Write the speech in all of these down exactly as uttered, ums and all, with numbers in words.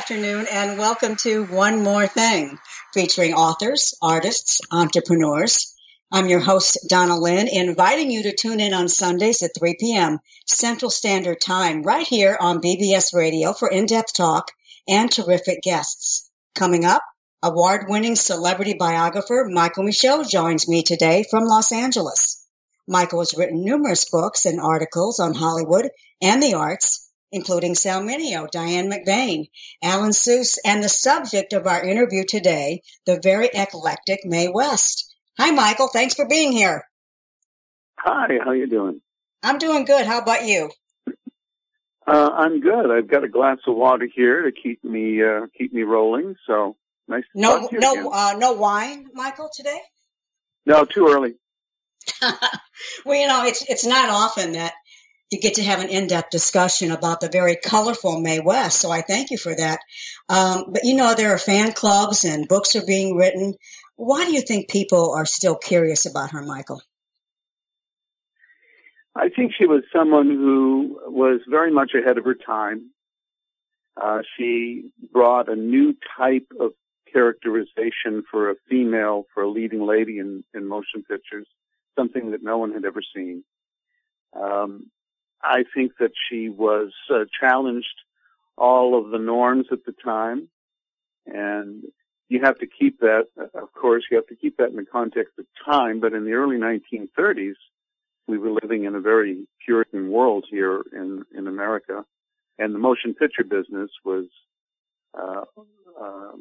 afternoon and welcome to One More Thing, featuring authors, artists, entrepreneurs. I'm your host, Donna Linn, inviting you to tune in on Sundays at three p.m. Central Standard Time, right here on B B S Radio for in-depth talk and terrific guests. Coming up, award-winning celebrity biographer Michael Michaud joins me today from Los Angeles. Michael has written numerous books and articles on Hollywood and the arts, including Sal Mineo, Diane McBain, Alan Seuss, and the subject of our interview today, the very eclectic Mae West. Hi, Michael. Thanks for being here. Hi. How you doing? I'm doing good. How about you? Uh, I'm good. I've got a glass of water here to keep me uh, keep me rolling. So nice. To no, talk to you no, again. Uh, no wine, Michael, today? No, too early. Well, you know, it's it's not often that you get to have an in-depth discussion about the very colorful Mae West, so I thank you for that. Um, but, you know, there are fan clubs and books are being written. Why do you think people are still curious about her, Michael? I think she was someone who was very much ahead of her time. Uh, she brought a new type of characterization for a female, for a leading lady in, in motion pictures, something that no one had ever seen. Um, I think that she was uh, challenged all of the norms at the time, and you have to keep that, of course, you have to keep that in the context of time, but in the early nineteen thirties, we were living in a very Puritan world here in, in America, and the motion picture business was, uh, uh,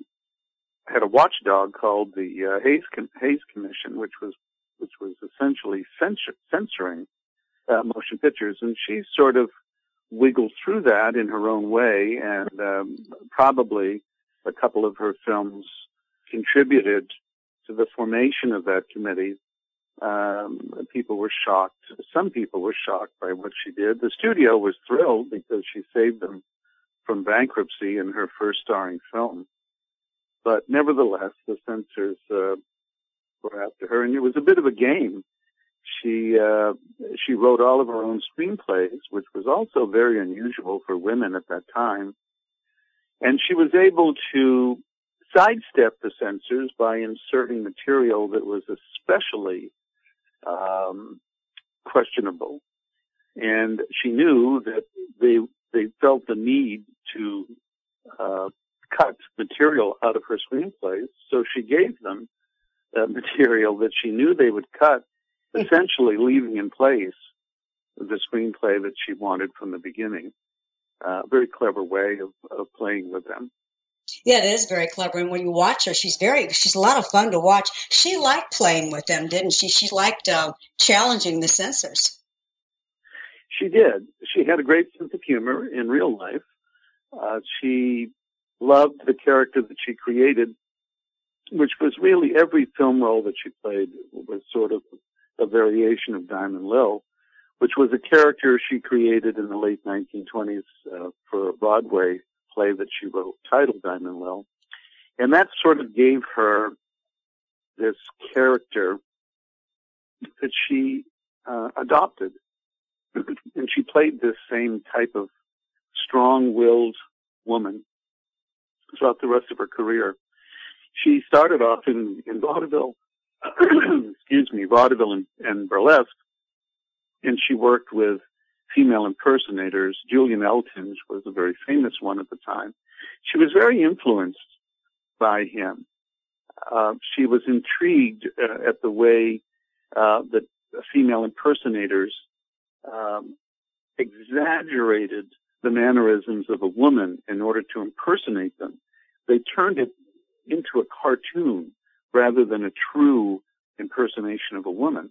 had a watchdog called the uh, Hayes, Com- Hayes Commission, which was, which was essentially censor- censoring Uh, motion pictures, and she sort of wiggled through that in her own way, and um, probably a couple of her films contributed to the formation of that committee. Um, people were shocked. Some people were shocked by what she did. The studio was thrilled because she saved them from bankruptcy in her first starring film. But nevertheless, the censors uh, were after her, and it was a bit of a game. She uh, she wrote all of her own screenplays, which was also very unusual for women at that time. And she was able to sidestep the censors by inserting material that was especially um, questionable. And she knew that they they felt the need to uh, cut material out of her screenplays, so she gave them uh, material that she knew they would cut, essentially leaving in place the screenplay that she wanted from the beginning. A uh, very clever way of, of playing with them. Yeah, it is very clever. And when you watch her, she's very, she's a lot of fun to watch. She liked playing with them, didn't she? She liked uh, challenging the censors. She did. She had a great sense of humor in real life. Uh, she loved the character that she created, which was really every film role that she played was sort of a variation of Diamond Lil, which was a character she created in the late nineteen twenties uh, for a Broadway play that she wrote titled Diamond Lil. And that sort of gave her this character that she uh, adopted. And she played this same type of strong-willed woman throughout the rest of her career. She started off in, in vaudeville. excuse me, vaudeville and, and burlesque, and she worked with female impersonators. Julian Eltinge was a very famous one at the time. She was very influenced by him. Uh, she was intrigued uh, at the way uh, that female impersonators um, exaggerated the mannerisms of a woman in order to impersonate them. They turned it into a cartoon rather than a true impersonation of a woman.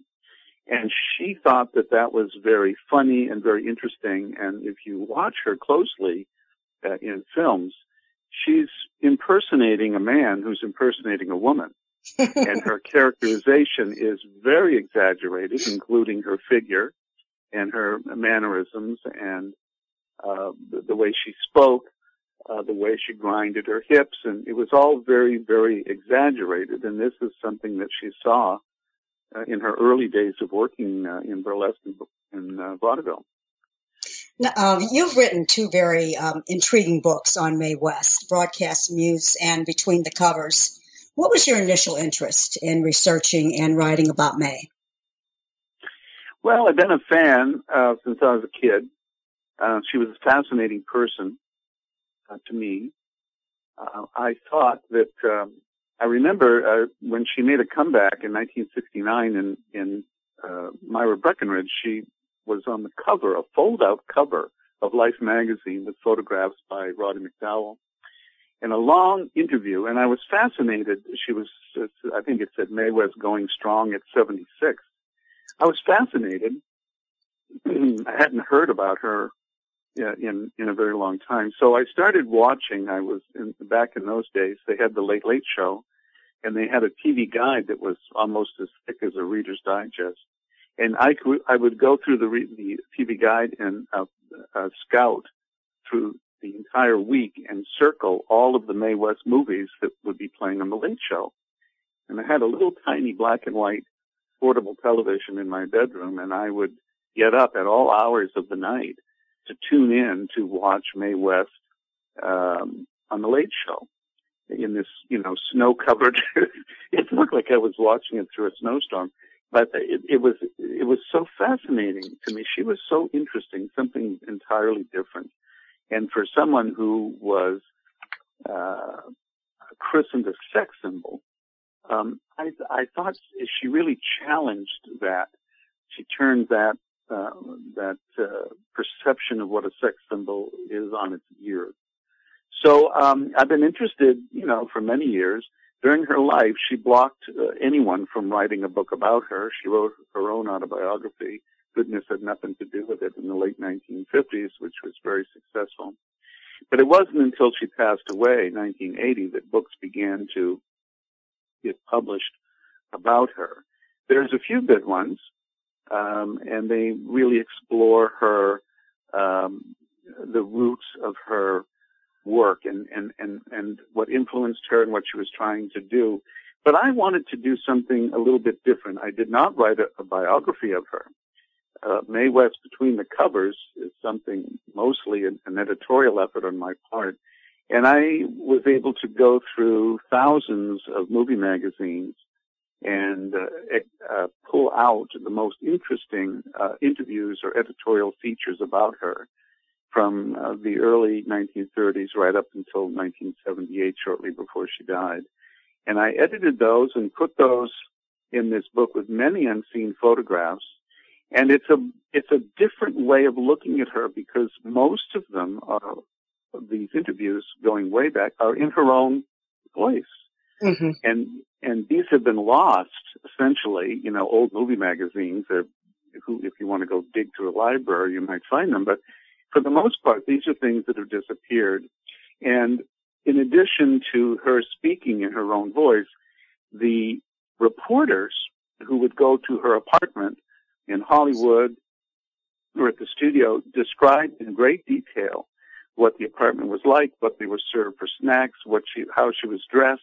And she thought that that was very funny and very interesting. And if you watch her closely uh, in films, she's impersonating a man who's impersonating a woman. And her characterization is very exaggerated, including her figure and her mannerisms and uh, the, the way she spoke. Uh, the way she grinded her hips, and it was all very, very exaggerated, and this is something that she saw uh, in her early days of working uh, in burlesque and in, uh, vaudeville. Um, you've written two very um, intriguing books on Mae West, Broadcast Muse and Between the Covers. What was your initial interest in researching and writing about Mae? Well, I've been a fan uh, since I was a kid. Uh, she was a fascinating person uh, to me. Uh, I thought that um, I remember uh, when she made a comeback in nineteen sixty-nine in, in uh, Myra Breckenridge, she was on the cover, a fold-out cover of Life magazine with photographs by Roddy McDowell, in a long interview, and I was fascinated. She was, I think it said, Mae West going strong at seventy-six. I was fascinated. I hadn't heard about her uh, in in a very long time, so I started watching. I was in, back in those days. They had the Late Late Show, and they had a T V guide that was almost as thick as a Reader's Digest. And I, could, I would go through the, re, the T V guide and uh, uh, scout through the entire week and circle all of the Mae West movies that would be playing on the Late Show. And I had a little tiny black and white portable television in my bedroom, and I would get up at all hours of the night to tune in to watch Mae West um, on the Late Show. In this, you know, snow-covered, it looked like I was watching it through a snowstorm. But it, it was it was so fascinating to me. She was so interesting, something entirely different. And for someone who was uh, christened a sex symbol, um, I, I thought she really challenged that. She turned that uh, that uh, perception of what a sex symbol is on its ear. So um, I've been interested, you know, for many years. During her life, she blocked uh, anyone from writing a book about her. She wrote her own autobiography. Goodness had nothing to do with it in the late nineteen fifties, which was very successful. But it wasn't until she passed away in nineteen eighty that books began to get published about her. There's a few good ones, um, and they really explore her, um, the roots of her work and, and, and, and what influenced her and what she was trying to do. But I wanted to do something a little bit different. I did not write a, a biography of her. Uh, Mae West Between the Covers is something mostly an, an editorial effort on my part. And I was able to go through thousands of movie magazines and uh, uh, pull out the most interesting uh, interviews or editorial features about her, from uh, the early nineteen thirties right up until nineteen seventy-eight, shortly before she died. And I edited those and put those in this book with many unseen photographs. And it's a it's a different way of looking at her, because most of them, are, these interviews going way back, are in her own voice. Mm-hmm. And and these have been lost, essentially. You know, old movie magazines, are, who, if you want to go dig through a library, you might find them. But for the most part, these are things that have disappeared. And in addition to her speaking in her own voice, the reporters who would go to her apartment in Hollywood or at the studio described in great detail what the apartment was like, what they were served for snacks, what she, how she was dressed,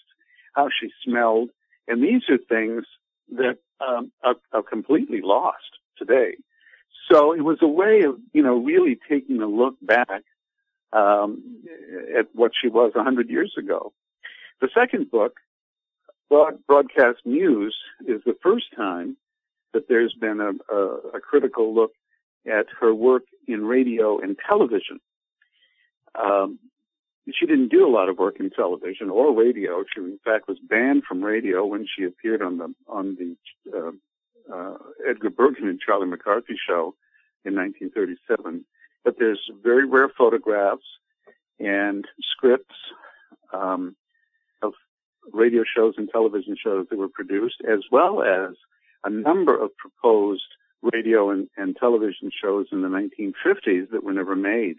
how she smelled. And these are things that um, are, are completely lost today. So it was a way of, you know, really taking a look back um, at what she was one hundred years ago. The second book, Broadcast Muse, is the first time that there's been a, a, a critical look at her work in radio and television. Um, she didn't do a lot of work in television or radio. She, in fact, was banned from radio when she appeared on the on the uh, Uh, Edgar Bergen and Charlie McCarthy show in nineteen thirty-seven, but there's very rare photographs and scripts um, of radio shows and television shows that were produced, as well as a number of proposed radio and, and television shows in the nineteen fifties that were never made,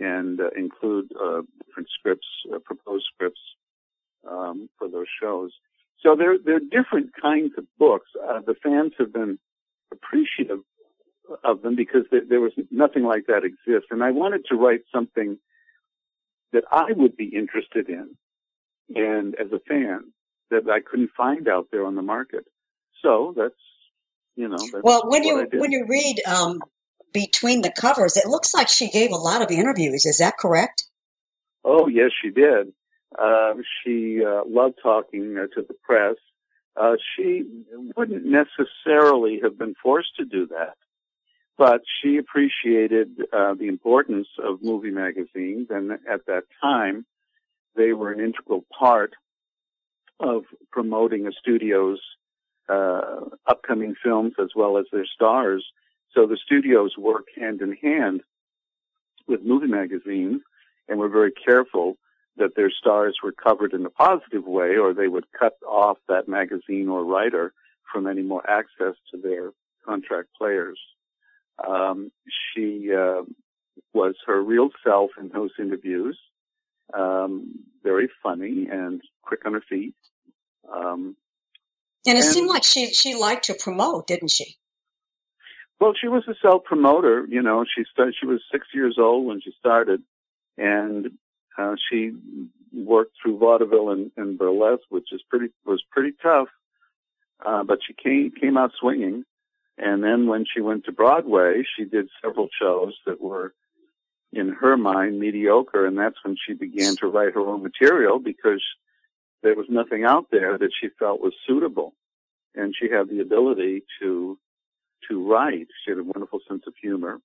and uh, include uh, different scripts, uh, proposed scripts um, for those shows. So they're, they're different kinds of books. Uh, the fans have been appreciative of them because there, there was nothing like that exists. And I wanted to write something that I would be interested in, and as a fan, that I couldn't find out there on the market. So that's, you know, that's well, when what you I did. When you read um, Between the Covers. It looks like she gave a lot of interviews. Is that correct? Oh, yes, she did. Uh, she uh, loved talking uh, to the press. Uh, she wouldn't necessarily have been forced to do that, but she appreciated uh, the importance of movie magazines, and at that time, they were an integral part of promoting a studio's uh, upcoming films as well as their stars. So the studios work hand in hand with movie magazines, and were very careful that their stars were covered in a positive way, or they would cut off that magazine or writer from any more access to their contract players. Um, she uh, was her real self in those interviews, um, very funny and quick on her feet. Um, and it and, seemed like she, she liked to promote, didn't she? Well, she was a self-promoter. You know, she started, she was six years old when she started, and Uh, she worked through vaudeville and, and burlesque, which is pretty, was pretty tough. Uh, but she came, came out swinging. And then when she went to Broadway, she did several shows that were, in her mind, mediocre. And that's when she began to write her own material, because there was nothing out there that she felt was suitable. And she had the ability to, to write. She had a wonderful sense of humor.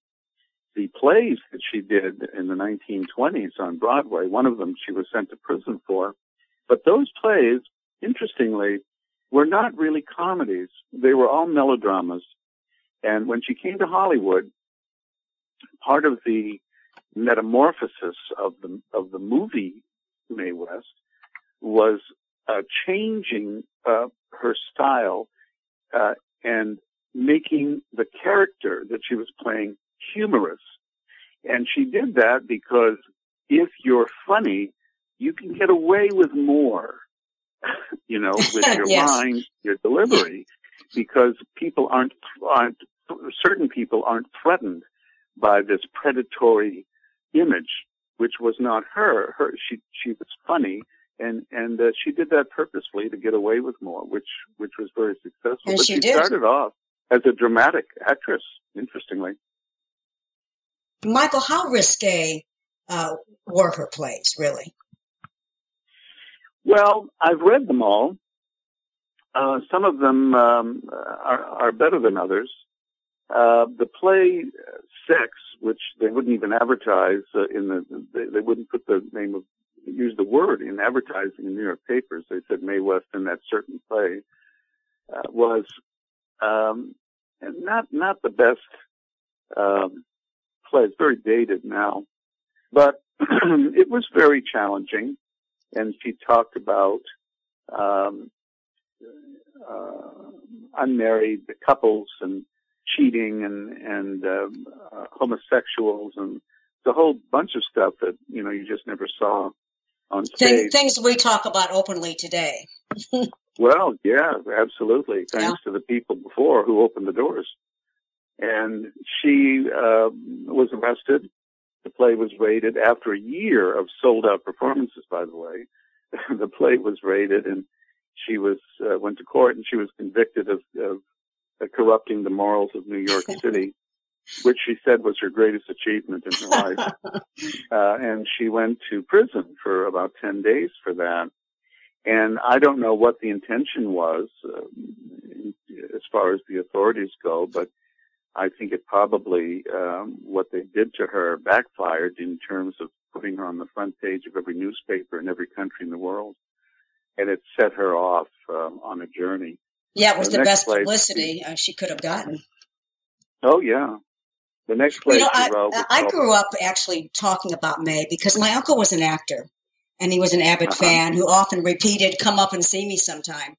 The plays that she did in the nineteen twenties on Broadway, one of them she was sent to prison for. But those plays, interestingly, were not really comedies. They were all melodramas. And when she came to Hollywood, part of the metamorphosis of the, of the movie Mae West was uh, changing uh, her style uh, and making the character that she was playing humorous. And she did that because if you're funny, you can get away with more, you know, with your yes. mind, your delivery, because people aren't, aren't, certain people aren't threatened by this predatory image, which was not her. Her, she, she was funny, and, and uh, she did that purposefully to get away with more, which, which was very successful. And but she, she started off as a dramatic actress, interestingly. Michael, how risque uh, were her plays, really? Well, I've read them all. Uh, some of them um, are, are better than others. Uh, the play Sex, which they wouldn't even advertise uh, in the, they, they wouldn't put the name of, use the word in advertising in New York papers. They said Mae West in that certain play uh, was um, not not the best. Um, play. It's very dated now, but it was very challenging, and she talked about um, uh, unmarried couples and cheating and, and um, uh, homosexuals and the whole bunch of stuff that, you know, you just never saw on stage. Things we talk about openly today. Well, yeah, absolutely, thanks yeah. to the people before who opened the doors. And she uh, was arrested. The play was raided after a year of sold-out performances, by the way. The play was raided, and she was uh, went to court, and she was convicted of, of uh, corrupting the morals of New York City, which she said was her greatest achievement in her life. uh, and she went to prison for about ten days for that. And I don't know what the intention was um, as far as the authorities go, but I think it probably, um, what they did to her backfired in terms of putting her on the front page of every newspaper in every country in the world. And it set her off um, on a journey. Yeah, it was the, the best place, publicity she, uh, she could have gotten. Oh, yeah. The next place you know, I, wrote I grew up actually talking about Mae because my uncle was an actor, and he was an avid uh-huh. fan who often repeated, "Come up and see me sometime."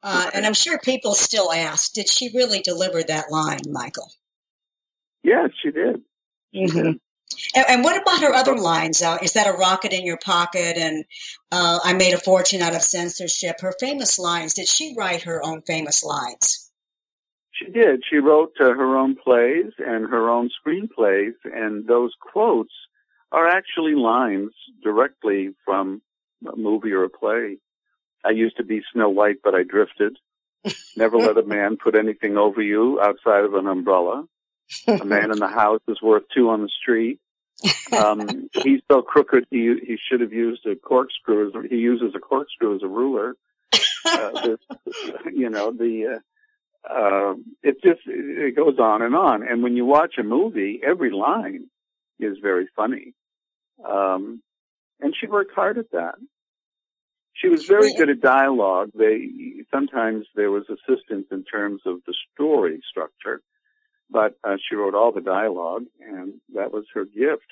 Uh, and I'm sure people still ask, did she really deliver that line, Michael? Yes, she did. Mm-hmm. Yeah. And, and what about her other lines? Uh, is that a rocket in your pocket? And uh, I made a fortune out of censorship. Her famous lines, did she write her own famous lines? She did. She wrote uh, her own plays and her own screenplays. And those quotes are actually lines directly from a movie or a play. I used to be Snow White, but I drifted. Never let a man put anything over you outside of an umbrella. A man in the house is worth two on the street. Um, he's so crooked he he should have used a corkscrew. He uses a corkscrew as a ruler. Uh, this, you know, the uh, uh, it just it goes on and on. And when you watch a movie, every line is very funny. Um, and she worked hard at that. She was very good at dialogue. They sometimes there was assistance in terms of the story structure. But uh, she wrote all the dialogue, and that was her gift.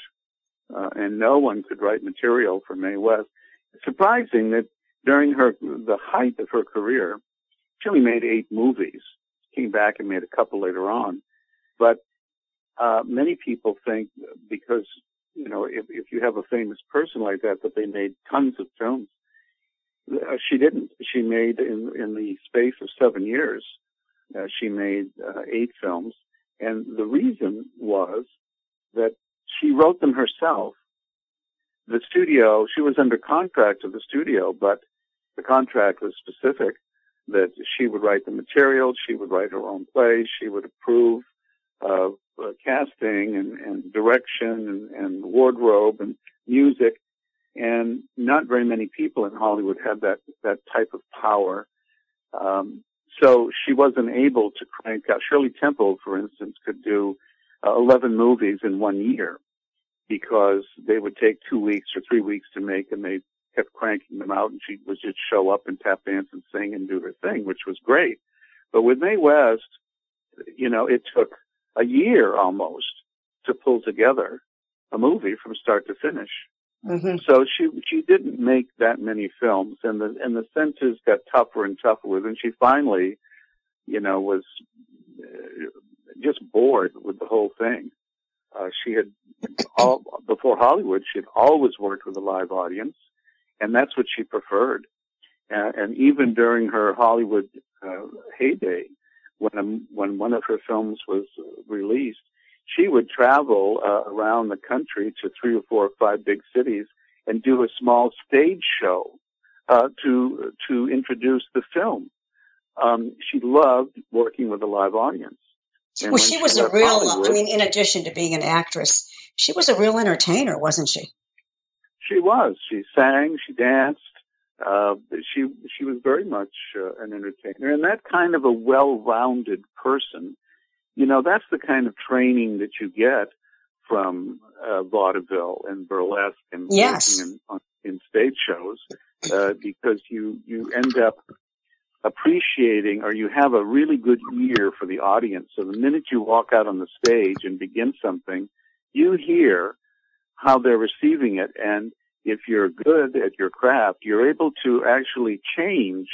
Uh, and no one could write material for Mae West. It's surprising that during her the height of her career, she only made eight movies. Came back and made a couple later on. But uh, many people think because you know if, if you have a famous person like that, that they made tons of films. Uh, she didn't. She made in in the space of seven years, uh, she made uh, eight films. And the reason was that she wrote them herself. The studio, she was under contract to the studio, but the contract was specific that she would write the material, she would write her own plays, she would approve of uh, casting and, and direction and, and wardrobe and music. And not very many people in Hollywood had that, that type of power. Um, So she wasn't able to crank out. Shirley Temple, for instance, could do uh, eleven movies in one year because they would take two weeks or three weeks to make, and they kept cranking them out, and she would just show up and tap dance and sing and do her thing, which was great. But with Mae West, you know, it took a year almost to pull together a movie from start to finish. Mm-hmm. So she she didn't make that many films, and the and the censors got tougher and tougher with, and she finally, you know, was just bored with the whole thing. Uh, she had all before Hollywood, she had always worked with a live audience, and that's what she preferred. Uh, and even during her Hollywood uh, heyday, when a, when one of her films was released, she would travel uh, around the country to three or four or five big cities and do a small stage show uh, to to introduce the film. Um, she loved working with a live audience. And well, she was a real, I mean, in addition to being an actress, she was a real entertainer, wasn't she? She was. She sang, she danced. Uh, she, she was very much uh, an entertainer. And that kind of a well-rounded person, you know, that's the kind of training that you get from uh, vaudeville and burlesque and yes. in, on, in stage shows, uh, because you, you end up appreciating, or you have a really good ear for the audience. So the minute you walk out on the stage and begin something, you hear how they're receiving it. And if you're good at your craft, you're able to actually change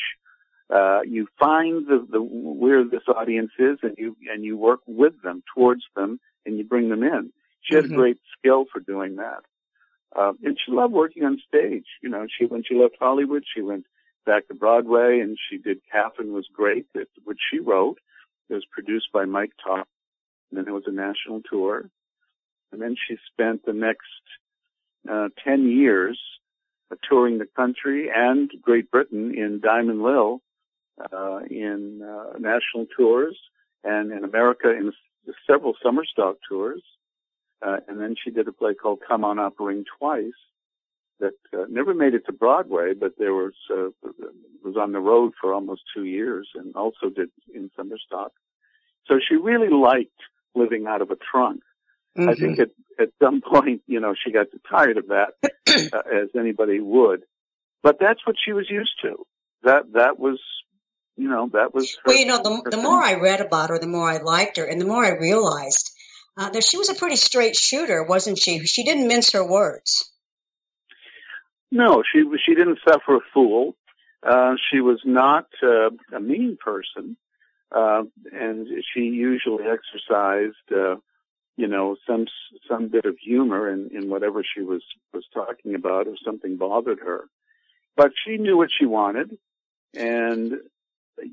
Uh, you find the, the, where this audience is, and you, and you work with them, towards them, and you bring them in. She mm-hmm. had a great skill for doing that. Uh, and she loved working on stage. You know, she, when she left Hollywood, she went back to Broadway, and she did Catherine Was Great, that, which she wrote. It was produced by Mike Topp, and then it was a national tour. And then she spent the next, uh, ten years uh, touring the country and Great Britain in Diamond Lil, Uh, in uh, national tours, and in America in s- several summer stock tours. Uh, and then she did a play called Come On Up Ring Twice that uh, never made it to Broadway, but there was, uh, was on the road for almost two years and also did in summer stock. So she really liked living out of a trunk. Mm-hmm. I think at, at some point, you know, she got tired of that, uh, as anybody would. But that's what she was used to. That, that was, You know, that was. Her, well, you know, the, the more I read about her, the more I liked her, and the more I realized uh, that she was a pretty straight shooter, wasn't she? She didn't mince her words. No, she she didn't suffer a fool. Uh, she was not uh, a mean person, uh, and she usually exercised, uh, you know, some some bit of humor in, in whatever she was, was talking about, or something bothered her. But she knew what she wanted, and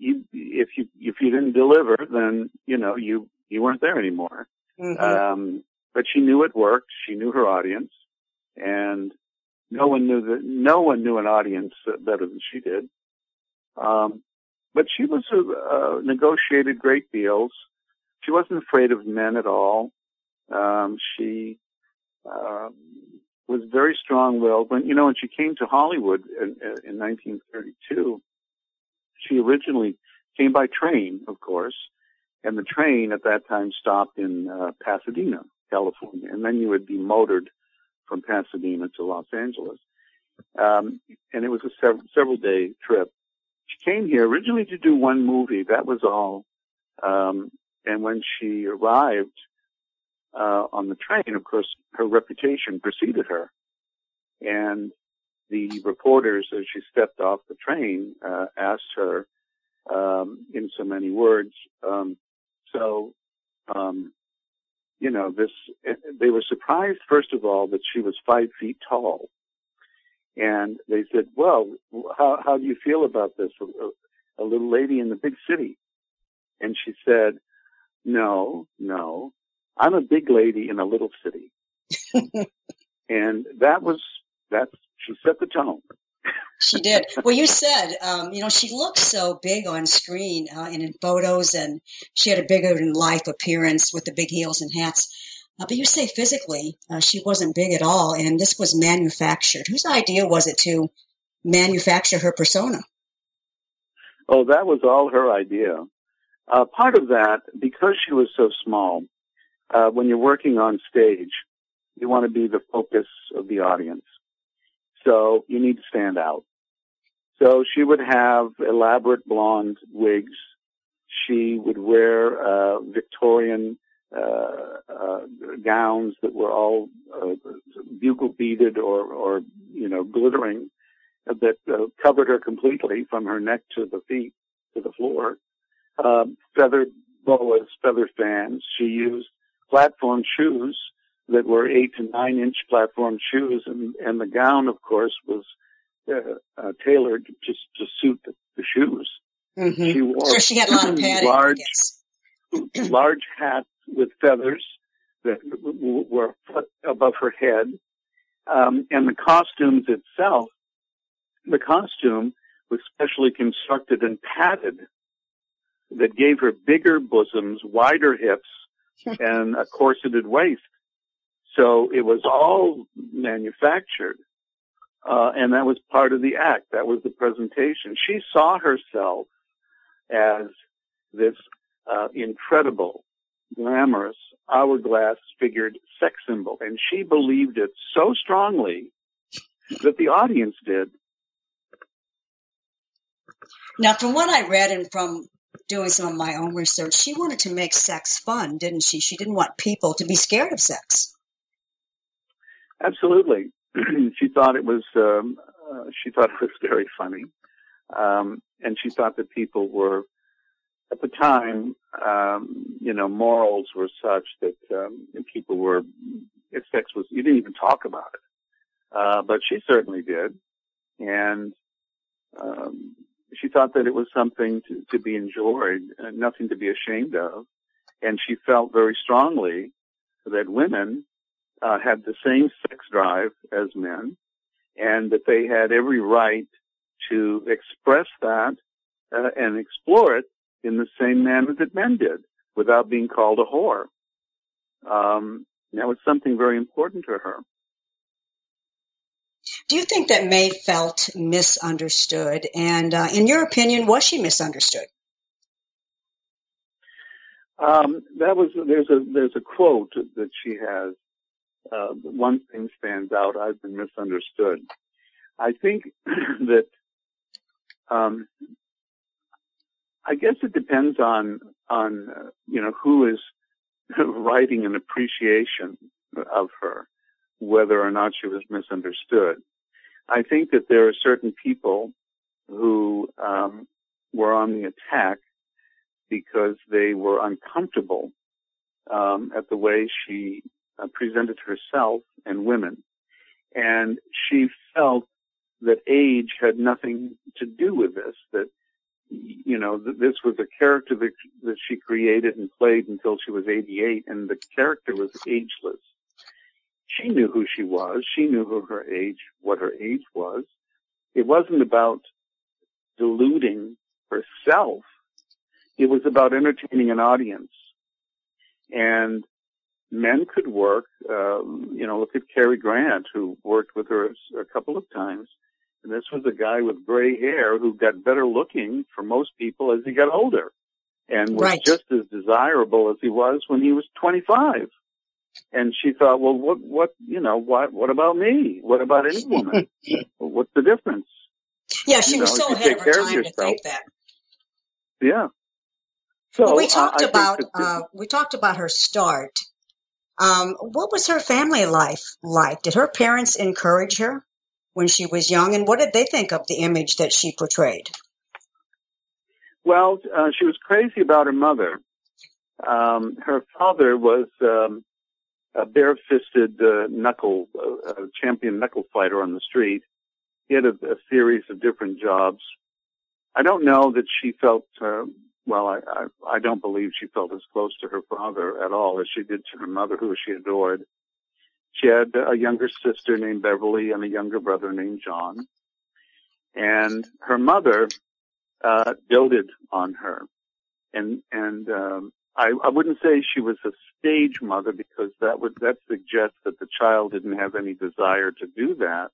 You, if you if you didn't deliver, then you know you you weren't there anymore. Mm-hmm. Um, but she knew it worked. She knew her audience, and no one knew that no one knew an audience better than she did. Um, but she was uh, negotiated great deals. she wasn't afraid of men at all. Um, she um, was very strong-willed. When you know, when she came to Hollywood in, in nineteen thirty-two, she originally came by train, of course, and the train at that time stopped in uh, Pasadena, California, and then you would be motored from Pasadena to Los Angeles. Um, and it was a sev- several-day trip. She came here originally to do one movie. That was all. Um, and when she arrived uh, on the train, of course, her reputation preceded her. And the reporters, as she stepped off the train, uh, asked her um, in so many words, um, so, um, you know, this. They were surprised, first of all, that she was five feet tall. And they said, well, how, how do you feel about this, a, a little lady in the big city? And she said, no, no, I'm a big lady in a little city. And that was, that. She set the tone. She did. Well, you said, um, you know, she looked so big on screen uh, and in photos, and she had a bigger-than-life appearance with the big heels and hats. Uh, but you say physically, uh, she wasn't big at all, and this was manufactured. Whose idea was it to manufacture her persona? Oh, that was all her idea. Uh, part of that, because she was so small, uh, when you're working on stage, you want to be the focus of the audience. So you need to stand out. So she would have elaborate blonde wigs. She would wear uh, Victorian Uh, uh, gowns that were all uh, bugle beaded or, or, you know, glittering, uh, that uh, covered her completely from her neck to the feet, to the floor. Uh, feathered boas, feather fans. She used platform shoes that were eight to nine inch platform shoes, and, and the gown, of course, was uh, uh, tailored just to suit the, the shoes. Mm-hmm. She wore so she had a lot of padding, large, large hats with feathers that were above her head. Um, and the costumes itself, the costume was specially constructed and padded that gave her bigger bosoms, wider hips, and a corseted waist. So it was all manufactured. Uh, and that was part of the act. That was the presentation. She saw herself as this uh, incredible, glamorous, hourglass-figured sex symbol. And she believed it so strongly that the audience did. Now, from what I read and from doing some of my own research, she wanted to make sex fun, didn't she? She didn't want people to be scared of sex. Absolutely. She thought it was um, uh, she thought it was very funny. Um, and she thought that people were, at the time, um, you know, morals were such that um, people were, if sex was, you didn't even talk about it. Uh, but she certainly did. And um, she thought that it was something to, to be enjoyed, and nothing to be ashamed of. And she felt very strongly that women uh, had the same sex drive as men, and that they had every right to express that uh, and explore it in the same manner that men did, without being called a whore. Um, that was something very important to her. Do you think that Mae felt misunderstood? And uh, in your opinion, was she misunderstood? Um, that was there's a there's a quote that she has. Uh, one thing stands out: I've been misunderstood. I think that. Um, I guess it depends on, on uh, you know, who is writing an appreciation of her, whether or not she was misunderstood. I think that there are certain people who um, were on the attack because they were uncomfortable um, at the way she uh, presented herself and women. And she felt that age had nothing to do with this, that you know, this was a character that, that she created and played until she was eighty-eight, and the character was ageless. She knew who she was. She knew who her age, what her age was. It wasn't about deluding herself. It was about entertaining an audience And men could work, uh, you know, look at Cary Grant, who worked with her a couple of times. And this was a guy with gray hair who got better looking for most people as he got older and was right. just as desirable as he was when he was twenty-five. And she thought, well, what, what, you know, what, what about me? What about any woman? Well, what's the difference? Yeah, she you was know, so ahead of her time of to think that. Yeah. So well, we talked uh, about uh, we talked about her start. Um, what was her family life like? Did her parents encourage her when she was young, and what did they think of the image that she portrayed? Well, uh, she was crazy about her mother. Um, her father was um, a barefisted uh, knuckle, uh, champion knuckle fighter on the street. He had a, a series of different jobs. I don't know that she felt, uh, well, I, I, I don't believe she felt as close to her father at all as she did to her mother, who she adored. She had a younger sister named Beverly and a younger brother named John. And her mother uh doted on her. And and um I, I wouldn't say she was a stage mother, because that would that suggests that the child didn't have any desire to do that.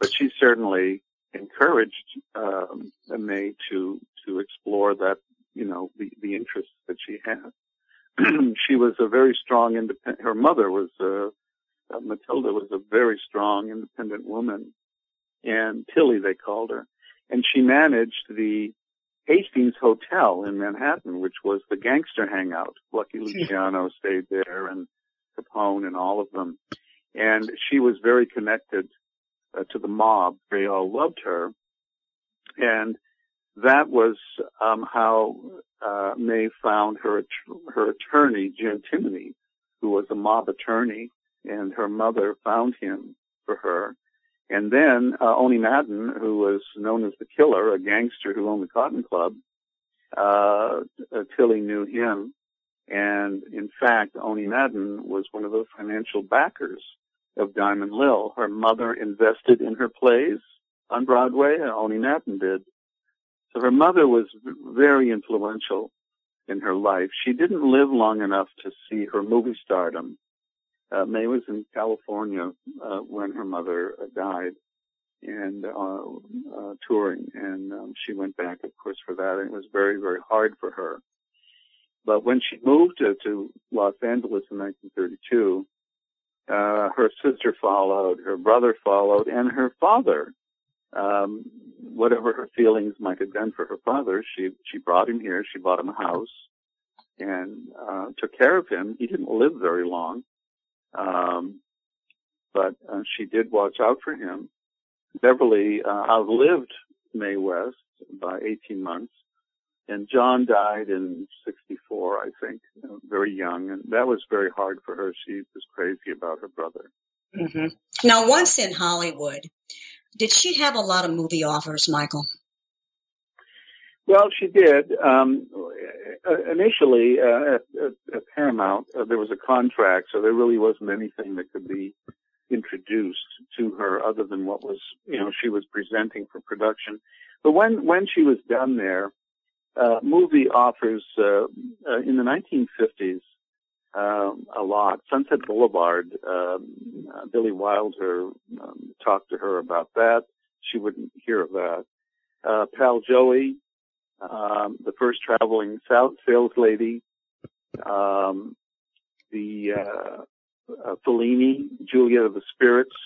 But she certainly encouraged um Mae to to explore that, you know, the, the interests that she had. She was a very strong independent her mother was uh Uh, Matilda was a very strong, independent woman, and Tilly, they called her. And she managed the Hastings Hotel in Manhattan, which was the gangster hangout. Lucky Luciano stayed there, and Capone, and all of them. And she was very connected uh, to the mob. They all loved her. And that was um, how uh, Mae found her, her attorney, Jim Timoney, who was a mob attorney. And her mother found him for her. And then uh, Owney Madden, who was known as the Killer, a gangster who owned the Cotton Club, uh, uh, Tilly knew him. And, in fact, Owney Madden was one of the financial backers of Diamond Lil. Her mother invested in her plays on Broadway, and Owney Madden did. So her mother was very influential in her life. She didn't live long enough to see her movie stardom. Uh, Mae was in California uh, when her mother uh, died and uh, uh, touring, and um, she went back, of course, for that, and it was very, very hard for her. But when she moved uh, to Los Angeles in nineteen thirty-two, uh, her sister followed, her brother followed, and her father. Um, whatever her feelings might have been for her father, she, she brought him here. She bought him a house and uh, took care of him. He didn't live very long. Um, but uh, she did watch out for him. Beverly uh, outlived Mae West by eighteen months, and John died in sixty-four, I think, very young, and that was very hard for her. She was crazy about her brother. Mm-hmm. Now, once in Hollywood, did she have a lot of movie offers, Michael? Well, she did. Um, initially, uh, at, at Paramount, uh, there was a contract, so there really wasn't anything that could be introduced to her other than what was, you know, she was presenting for production. But when, when she was done there, uh, movie offers, uh, uh in the nineteen fifties, um, a lot. Sunset Boulevard, um, uh, Billy Wilder, um, talked to her about that. She wouldn't hear of that. Uh, Pal Joey, Um, the first traveling South sales lady, um, the uh, uh, Fellini, Julia of the Spirits,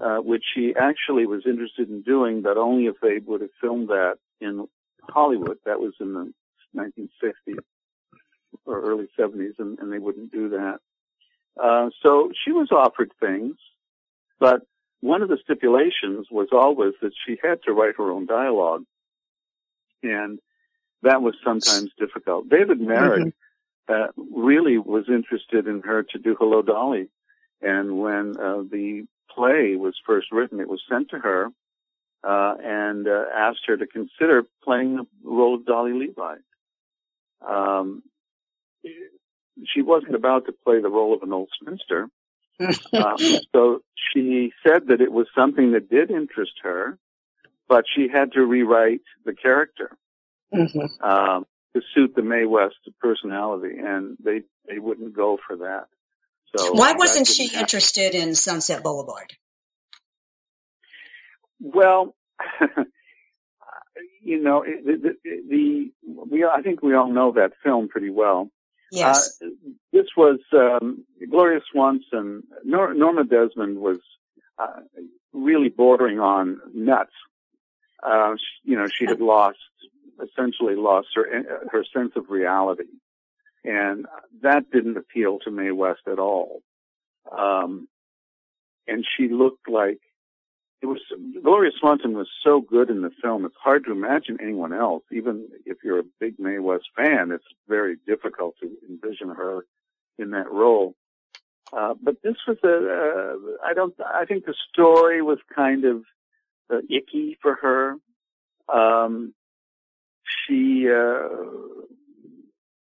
uh, which she actually was interested in doing, but only if they would have filmed that in Hollywood. That was in the nineteen sixties or early seventies, and, and they wouldn't do that. Uh, so she was offered things, but one of the stipulations was always that she had to write her own dialogue. And that was sometimes difficult. David Merrick mm-hmm. uh, really was interested in her to do Hello, Dolly. And when uh, the play was first written, it was sent to her uh, and uh, asked her to consider playing the role of Dolly Levi. Um, she wasn't about to play the role of an old spinster. uh, so she said that it was something that did interest her, but she had to rewrite the character mm-hmm. um, to suit the Mae West personality, and they they wouldn't go for that. So why wasn't she happen. interested in Sunset Boulevard? Well, you know, the, the, the we I think we all know that film pretty well. Yes. Uh, this was um, Gloria Swanson. Nor, Norma Desmond was uh, really bordering on nuts. Uh, she, you know, she had lost, essentially lost her her sense of reality, and that didn't appeal to Mae West at all. Um, and she looked like it was Gloria Swanson was so good in the film. It's hard to imagine anyone else. Even if you're a big Mae West fan, it's very difficult to envision her in that role. Uh, but this was a uh, I don't I think the story was kind of uh, icky for her. Um, she. Uh,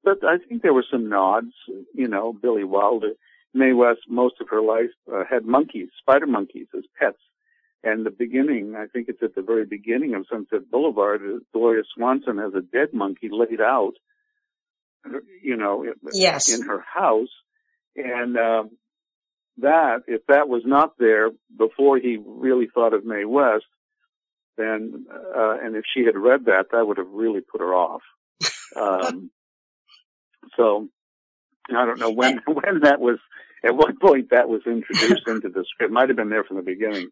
But I think there were some nods, you know, Billy Wilder. Mae West, most of her life, uh, had monkeys, spider monkeys as pets. And the beginning, I think it's at the very beginning of Sunset Boulevard, Gloria Swanson has a dead monkey laid out, you know, yes. in her house. And uh, that, if that was not there before he really thought of Mae West, then, uh, and if she had read that, that would have really put her off. Um, So I don't know when when that was, at what point that was introduced into the script. It might have been there from the beginning.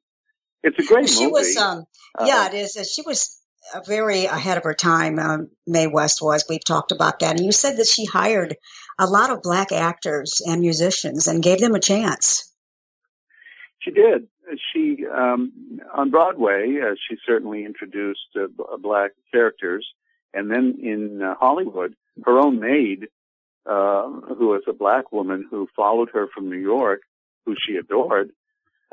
It's a great she movie. Was, um, yeah, uh, it is. She was very ahead of her time, um, Mae West was. We've talked about that. And you said that she hired a lot of black actors and musicians and gave them a chance. She did. She um, on Broadway, uh, she certainly introduced uh, black characters. And then in uh, Hollywood, her own maid, Uh, who was a black woman who followed her from New York, who she adored.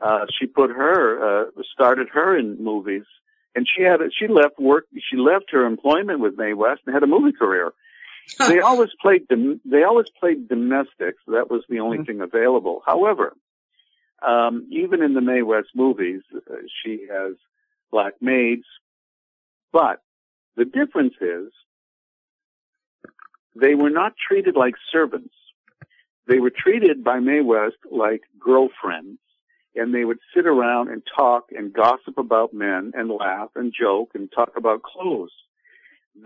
Uh, she put her, uh, started her in movies, and she had, a, she left work, she left her employment with Mae West and had a movie career. Huh. They always played, dom- they always played domestics. That was the only mm-hmm. thing available. However, um, even in the Mae West movies, uh, she has black maids, but the difference is, they were not treated like servants. They were treated by Mae West like girlfriends, and they would sit around and talk and gossip about men and laugh and joke and talk about clothes.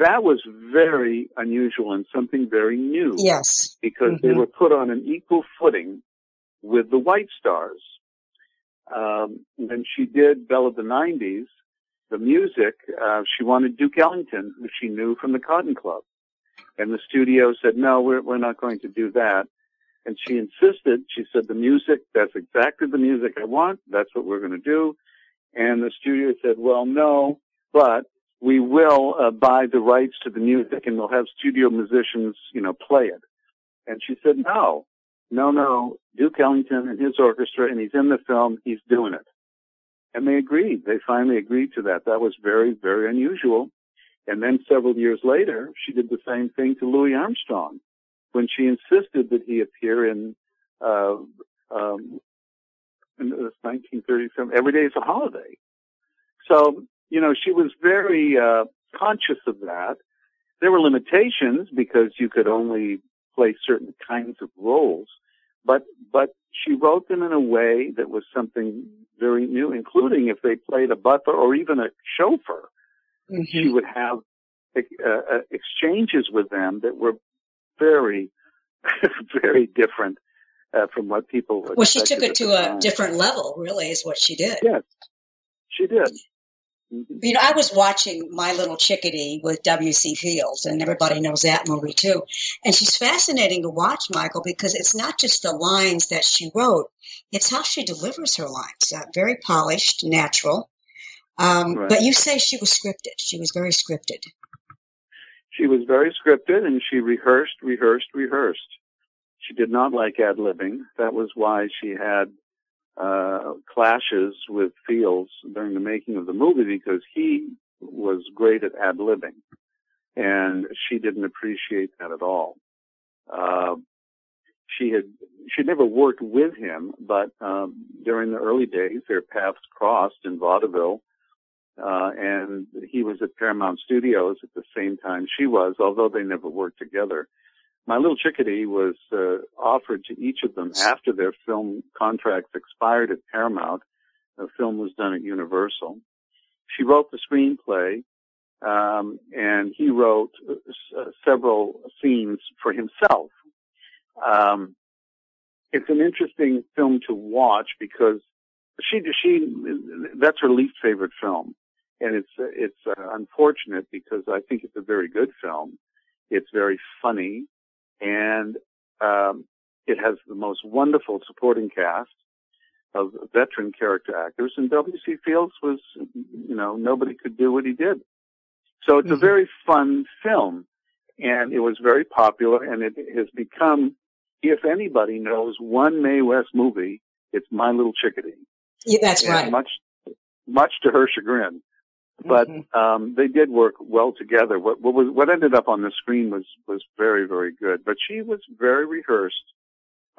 That was very unusual and something very new. Yes. Because mm-hmm. they were put on an equal footing with the white stars. Um, when she did Belle of the nineties, the music, uh, she wanted Duke Ellington, who she knew from the Cotton Club. And the studio said, no, we're, we're not going to do that. And she insisted. She said, the music, that's exactly the music I want. That's what we're going to do. And the studio said, well, no, but we will uh, buy the rights to the music and we'll have studio musicians, you know, play it. And she said, no, no, no, Duke Ellington and his orchestra, and he's in the film, he's doing it. And they agreed. They finally agreed to that. That was very, very unusual. And then several years later, she did the same thing to Louis Armstrong when she insisted that he appear in, uh, um, in nineteen thirty-seven, Every Day is a Holiday. So, you know, she was very uh, conscious of that. There were limitations because you could only play certain kinds of roles, but but she wrote them in a way that was something very new, including if they played a butler or even a chauffeur. Mm-hmm. She would have uh, exchanges with them that were very, very different uh, from what people would. Well, she took it to a different level, really, is what she did. Yes, she did. Mm-hmm. You know, I was watching My Little Chickadee with W C Fields, and everybody knows that movie, too. And she's fascinating to watch, Michael, because it's not just the lines that she wrote. It's how she delivers her lines. Uh, very polished, natural. Um, right. But you say she was scripted. She was very scripted. She was very scripted, and she rehearsed, rehearsed, rehearsed. She did not like ad-libbing. That was why she had uh, clashes with Fields during the making of the movie, because he was great at ad-libbing, and she didn't appreciate that at all. Uh, she had she never worked with him, but um, during the early days, their paths crossed in vaudeville. Uh, and he was at Paramount Studios at the same time she was, although they never worked together. My Little Chickadee was uh, offered to each of them after their film contracts expired at Paramount. The film was done at Universal. She wrote the screenplay, um, and he wrote uh, several scenes for himself. Um, it's an interesting film to watch because she she that's her least favorite film, and it's it's uh, unfortunate because I think it's a very good film. It's very funny, and um, it has the most wonderful supporting cast of veteran character actors. And W C. Fields was, you know, nobody could do what he did. So it's mm-hmm. a very fun film, and it was very popular, and it has become, if anybody knows one Mae West movie, it's My Little Chickadee. Yeah, that's and right. Much, much to her chagrin. But um, they did work well together. What, what was what ended up on the screen was was very very good. But she was very rehearsed,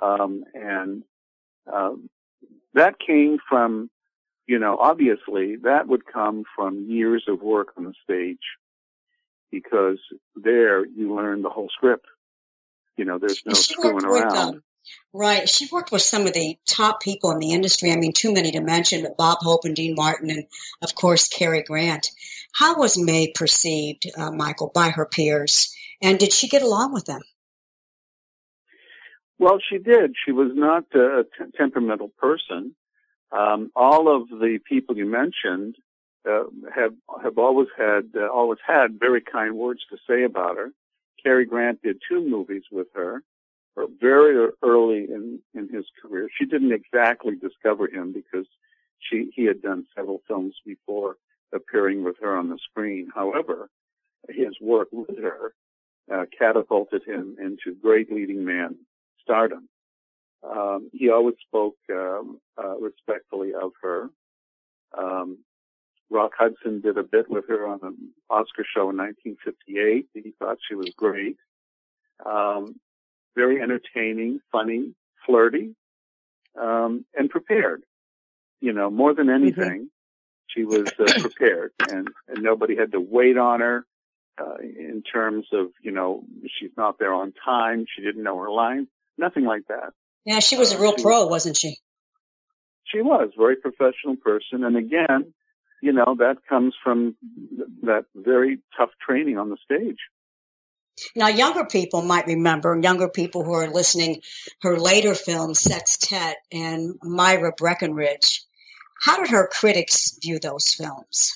um, and um, that came from, you know, obviously that would come from years of work on the stage, because there you learn the whole script. You know, there's no screwing around. Right. She worked with some of the top people in the industry. I mean, too many to mention, but Bob Hope and Dean Martin and, of course, Cary Grant. How was Mae perceived, uh, Michael, by her peers? And did she get along with them? Well, she did. She was not a t- temperamental person. Um, all of the people you mentioned uh, have have always had uh, always had very kind words to say about her. Cary Grant did two movies with her. Very early in, in his career. She didn't exactly discover him because she he had done several films before appearing with her on the screen. However, his work with her uh, catapulted him into great leading man stardom. Um, he always spoke um, uh, respectfully of her. Um, Rock Hudson did a bit with her on an Oscar show in nineteen fifty-eight. He thought she was great. Um, Very entertaining, funny, flirty, um, and prepared. You know, more than anything, mm-hmm. she was uh, prepared, and, and nobody had to wait on her uh, in terms of, you know, she's not there on time, she didn't know her lines, nothing like that. Yeah, she was a real uh, she, pro, wasn't she? She was, very professional person, and again, you know, that comes from th- that very tough training on the stage. Now, younger people might remember, younger people who are listening, her later films, Sextet and Myra Breckenridge. How did her critics view those films?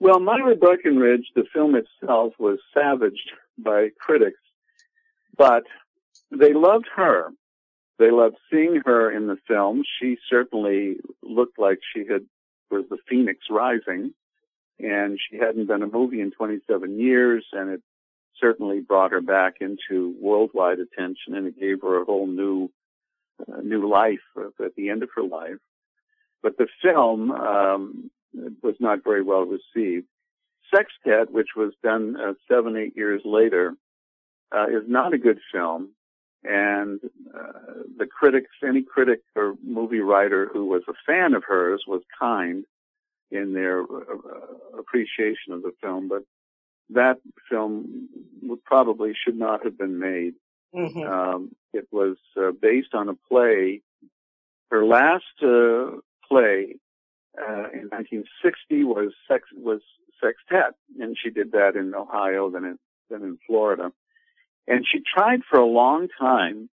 Well, Myra Breckenridge, the film itself, was savaged by critics, but they loved her. They loved seeing her in the film. She certainly looked like she had was the phoenix rising. And she hadn't done a movie in twenty-seven years, and it certainly brought her back into worldwide attention, and it gave her a whole new uh, new life at the end of her life. But the film um, was not very well received. Sextet, which was done uh, seven, eight years later, uh, is not a good film, and uh, the critics, any critic or movie writer who was a fan of hers was kind in their uh, appreciation of the film, but that film would probably should not have been made. Mm-hmm. Um, it was uh, based on a play. Her last uh, play uh, in nineteen sixty was sex, was Sextet, and she did that in Ohio, then in, then in Florida. And she tried for a long time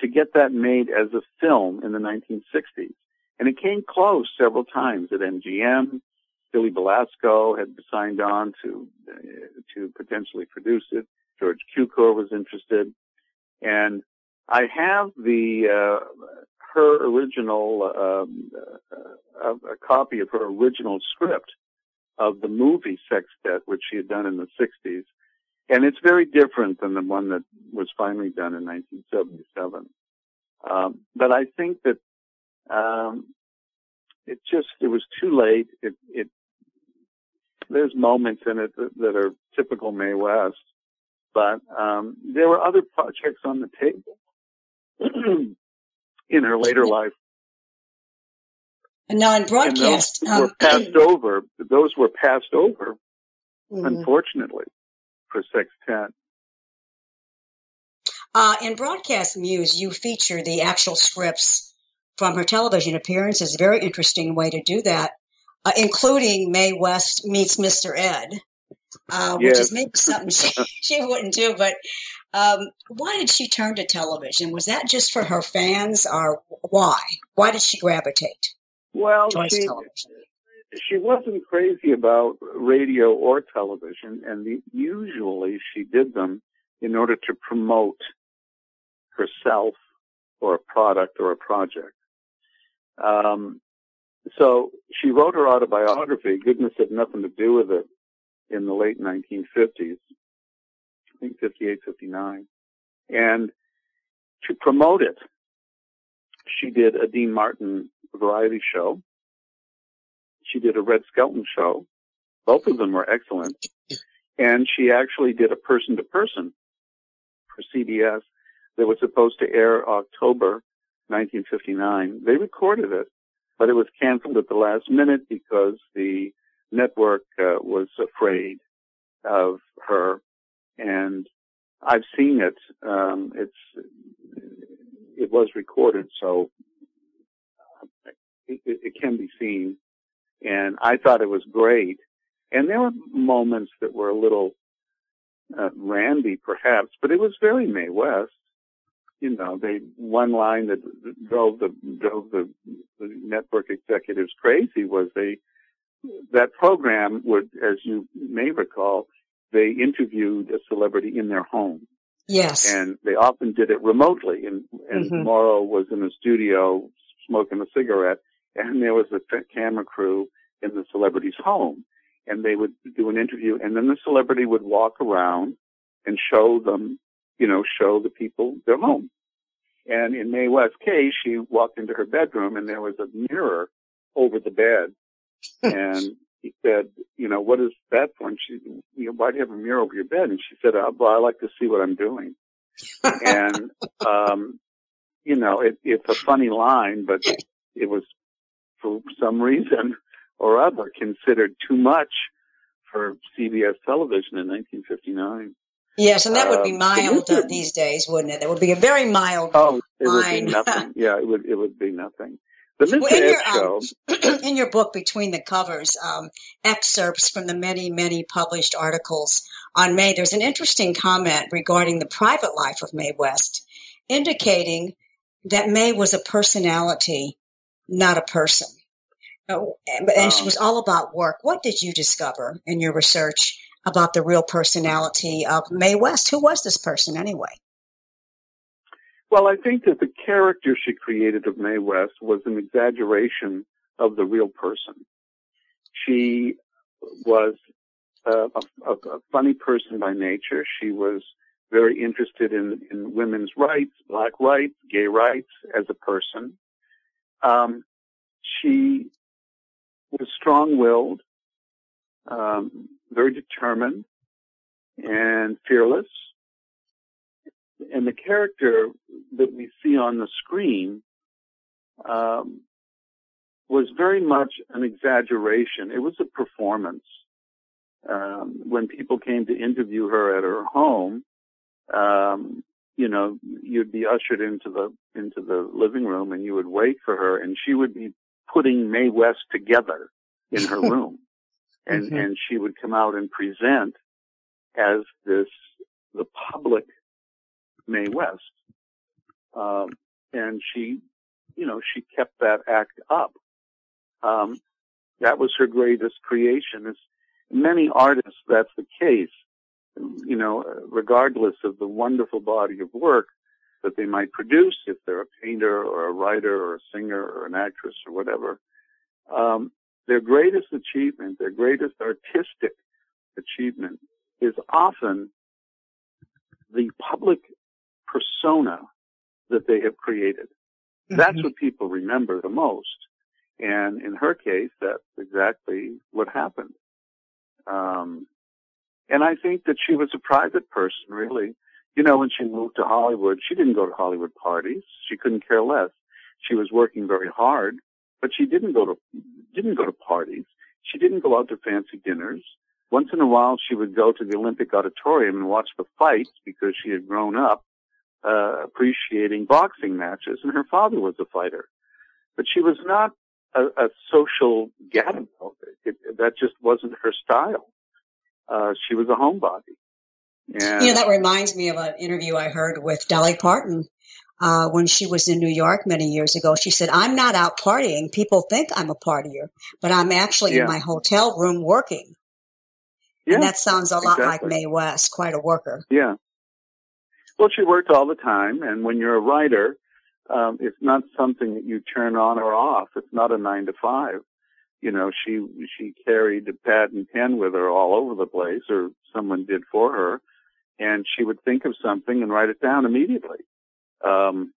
to get that made as a film in the nineteen sixties. And it came close several times at M G M. Billy Belasco had signed on to uh, to potentially produce it. George Cukor was interested, and I have the uh, her original um, uh, a copy of her original script of the movie Sextet, which she had done in the sixties, and it's very different than the one that was finally done in nineteen seventy-seven. Um, but I think that. Um, it just, it was too late. It, it, there's moments in it that, that are typical Mae West, but, um, there were other projects on the table in her later life. And now in broadcast, and those um, were passed over, those were passed over, mm-hmm. unfortunately, for Sextet. Uh, in Broadcast Muse, you feature the actual scripts from her television appearances. Very interesting way to do that, uh, including Mae West Meets Mister Ed, uh, yes. which is maybe something she, she wouldn't do. But um, why did she turn to television? Was that just for her fans, or why? Why did she gravitate? Well, she, she wasn't crazy about radio or television, and the, usually she did them in order to promote herself or a product or a project. Um, so she wrote her autobiography. Goodness had nothing to do with it in the late nineteen fifties, I think fifty-eight, fifty-nine. And to promote it, she did a Dean Martin variety show. She did a Red Skelton show. Both of them were excellent. And she actually did a person-to-person for C B S that was supposed to air October nineteen fifty-nine. They recorded it, but it was canceled at the last minute because the network uh, was afraid of her. And I've seen it. Um, it's it was recorded, so It, it can be seen, and I thought it was great. And there were moments that were a little uh, randy, perhaps, but it was very Mae West. You know, they one line that drove the drove the, the network executives crazy was they that program would, as you may recall, they interviewed a celebrity in their home. Yes, and they often did it remotely, and and mm-hmm. Morrow was in the studio smoking a cigarette. And there was a camera crew in the celebrity's home, and they would do an interview, and then the celebrity would walk around and show them, you know, show the people their home. And in Mae West's case, she walked into her bedroom, and there was a mirror over the bed. And he said, you know, what is that for? And she, you know, why do you have a mirror over your bed? And she said, oh, well, I like to see what I'm doing. And, um, you know, it, it's a funny line, but it was, for some reason or other, considered too much for C B S television in nineteen fifty-nine. Yes, and that would be mild uh, these days, wouldn't it? That would be a very mild oh, it line. Would be nothing. Yeah, it would, it would be nothing. The well, in, your, show, um, in your book, Between the Covers, um, excerpts from the many, many published articles on Mae, there's an interesting comment regarding the private life of Mae West, indicating that Mae was a personality, not a person. Oh, and she was all about work. What did you discover in your research about the real personality of Mae West? Who was this person anyway? Well, I think that the character she created of Mae West was an exaggeration of the real person. She was uh, a, a funny person by nature. She was very interested in, in women's rights, black rights, gay rights as a person. Um, she was strong-willed, um, very determined, and fearless. And the character that we see on the screen um, was very much an exaggeration. It was a performance. Um, when people came to interview her at her home, um, you know, you'd be ushered into the into the living room, and you would wait for her, and she would be putting Mae West together in her room, and mm-hmm. and she would come out and present as this the public Mae West, um, and she, you know, she kept that act up. Um, that was her greatest creation. As many artists, that's the case. You know, regardless of the wonderful body of work that they might produce, if they're a painter or a writer or a singer or an actress or whatever, um, their greatest achievement, their greatest artistic achievement is often the public persona that they have created. Mm-hmm. That's what people remember the most. And in her case, that's exactly what happened. Um, And I think that she was a private person, really. You know, when she moved to Hollywood, she didn't go to Hollywood parties. She couldn't care less. She was working very hard, but she didn't go to didn't go to parties. She didn't go out to fancy dinners. Once in a while, she would go to the Olympic Auditorium and watch the fights because she had grown up uh, appreciating boxing matches, and her father was a fighter. But she was not a, a social gadabout. That just wasn't her style. Uh, she was a homebody. And you know, that reminds me of an interview I heard with Dolly Parton. Uh, when she was in New York many years ago, she said, I'm not out partying. People think I'm a partier, but I'm actually yeah. in my hotel room working. Yeah, and that sounds a lot exactly. like Mae West, quite a worker. Yeah. Well, she worked all the time. And when you're a writer, um, it's not something that you turn on or off. It's not a nine to five. You know, she, she carried a pad and pen with her all over the place, or someone did for her. And she would think of something and write it down immediately. Um,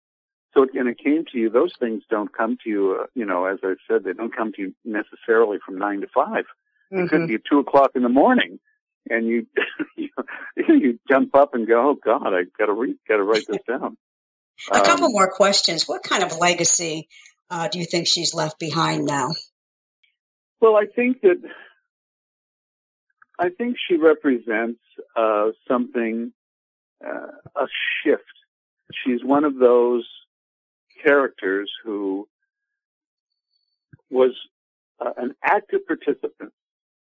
so, it, and it came to you, those things don't come to you, uh, you know, as I said, they don't come to you necessarily from nine to five. Mm-hmm. It could be two o'clock in the morning and you, you, you jump up and go, oh God, I gotta read, gotta write this down. A um, couple more questions. What kind of legacy, uh, do you think she's left behind now? Well, I think that, I think she represents, uh, something, uh, a shift. She's one of those characters who was uh, an active participant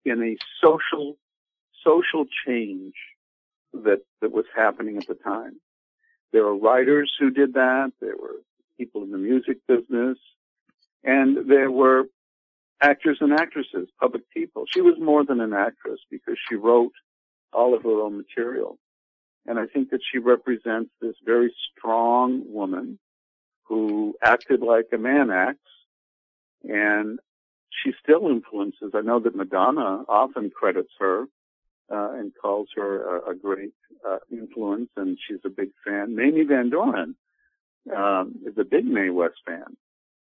in a social social change that, that was happening at the time. There were writers who did that. There were people in the music business. And there were actors and actresses, public people. She was more than an actress because she wrote all of her own material. And I think that she represents this very strong woman who acted like a man acts, and she still influences. I know that Madonna often credits her uh, and calls her a, a great uh, influence, and she's a big fan. Mamie Van Doren um, is a big Mae West fan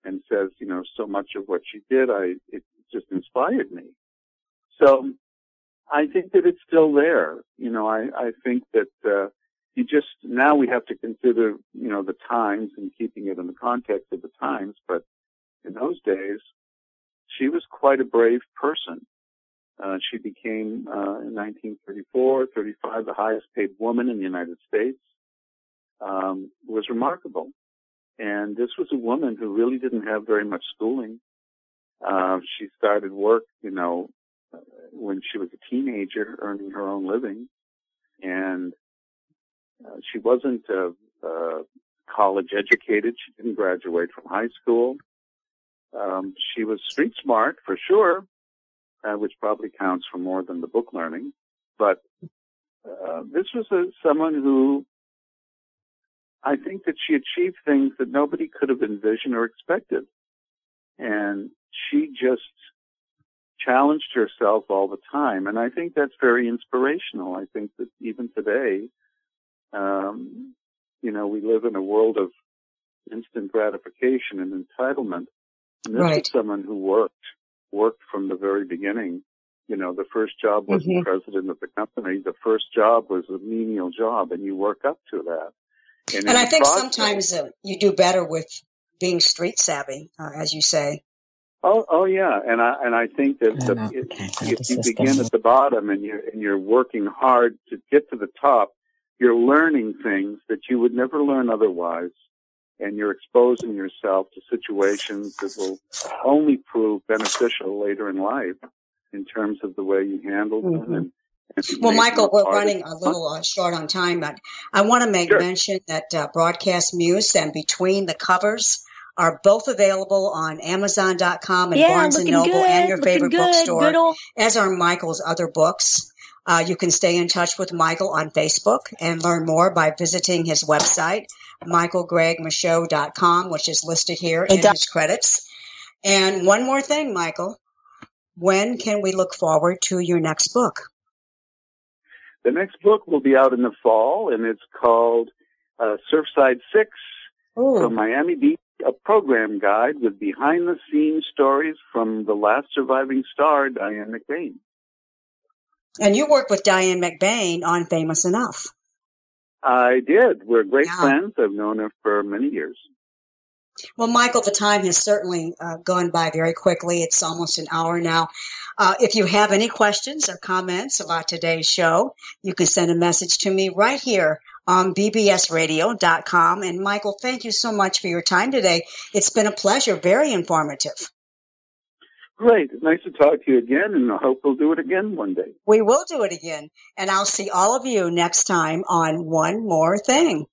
and says, you know, so much of what she did, I it just inspired me. So I think that it's still there. You know, I, I think that, uh, you just, now we have to consider, you know, the times and keeping it in the context of the times. But in those days, she was quite a brave person. Uh, she became, uh, in nineteen thirty-four, thirty-five, the highest paid woman in the United States. Um, was remarkable. And this was a woman who really didn't have very much schooling. Uh, she started work, you know, when she was a teenager, earning her own living, and uh, she wasn't uh, uh, college educated. She didn't graduate from high school. Um, she was street smart for sure, uh, which probably counts for more than the book learning. But uh, this was a, someone who, I think that she achieved things that nobody could have envisioned or expected, and she just challenged herself all the time. And I think that's very inspirational. I think that even today, um, you know, we live in a world of instant gratification and entitlement. And this right. is someone who worked, worked from the very beginning. You know, the first job was mm-hmm. the president of the company. The first job was a menial job, and you work up to that. And, and I think process, sometimes uh, you do better with being street savvy, uh, as you say. Oh, oh, yeah, and I and I think that no, the, no. It, if you begin at the bottom and you're and you're working hard to get to the top, you're learning things that you would never learn otherwise, and you're exposing yourself to situations that will only prove beneficial later in life in terms of the way you handle them. Mm-hmm. And, and well, Michael, we're running a little uh, short on time, but I want to make sure. mention that uh, Broadcast Muse and Between the Covers are both available on Amazon dot com and yeah, Barnes and Noble good, and your favorite good, bookstore, middle. as are Michael's other books. Uh, you can stay in touch with Michael on Facebook and learn more by visiting his website, michael gregg michaud dot com, which is listed here in his credits. And one more thing, Michael, when can we look forward to your next book? The next book will be out in the fall, and it's called uh, Surfside six, Ooh. From Miami Beach. A program guide with behind-the-scenes stories from the last surviving star, Diane McBain. And you worked with Diane McBain on Famous Enough. I did. We're great yeah. friends. I've known her for many years. Well, Michael, the time has certainly uh, gone by very quickly. It's almost an hour now. Uh, if you have any questions or comments about today's show, you can send a message to me right here on b b s radio dot com. And Michael, thank you so much for your time today. It's been a pleasure. Very informative. Great. Nice to talk to you again, and I hope we'll do it again one day. We will do it again, and I'll see all of you next time on One More Thing.